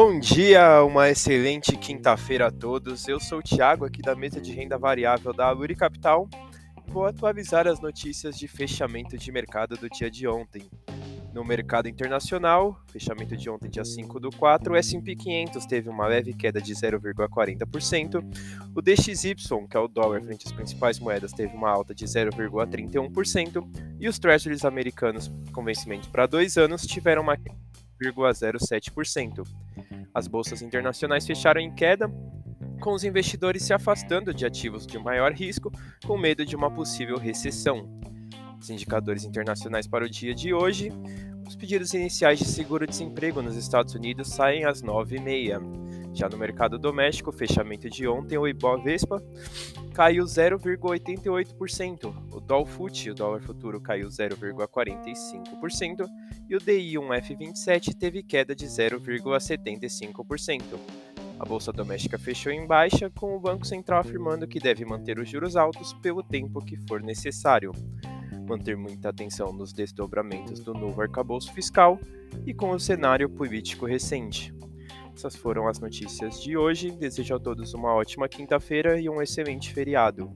Bom dia, uma excelente quinta-feira a todos. Eu sou o Thiago, aqui da mesa de renda variável da Allure Capital. Vou atualizar as notícias de fechamento de mercado do dia de ontem. No mercado internacional, fechamento de ontem, dia 5/4, o S&P 500 teve uma leve queda de 0,40%, o DXY, que é o dólar frente às principais moedas, teve uma alta de 0,31%, e os treasuries americanos com vencimento para 2 anos tiveram uma queda de 0,07%. As bolsas internacionais fecharam em queda, com os investidores se afastando de ativos de maior risco, com medo de uma possível recessão. Os indicadores internacionais para o dia de hoje, os pedidos iniciais de seguro-desemprego nos Estados Unidos saem às 9h30. Já no mercado doméstico, fechamento de ontem, o Ibovespa caiu 0,88%, o DolFut, o dólar futuro, caiu 0,45% e o DI1F27 teve queda de 0,75%. A bolsa doméstica fechou em baixa, com o Banco Central afirmando que deve manter os juros altos pelo tempo que for necessário, manter muita atenção nos desdobramentos do novo arcabouço fiscal e com o cenário político recente. Essas foram as notícias de hoje. Desejo a todos uma ótima quinta-feira e um excelente feriado.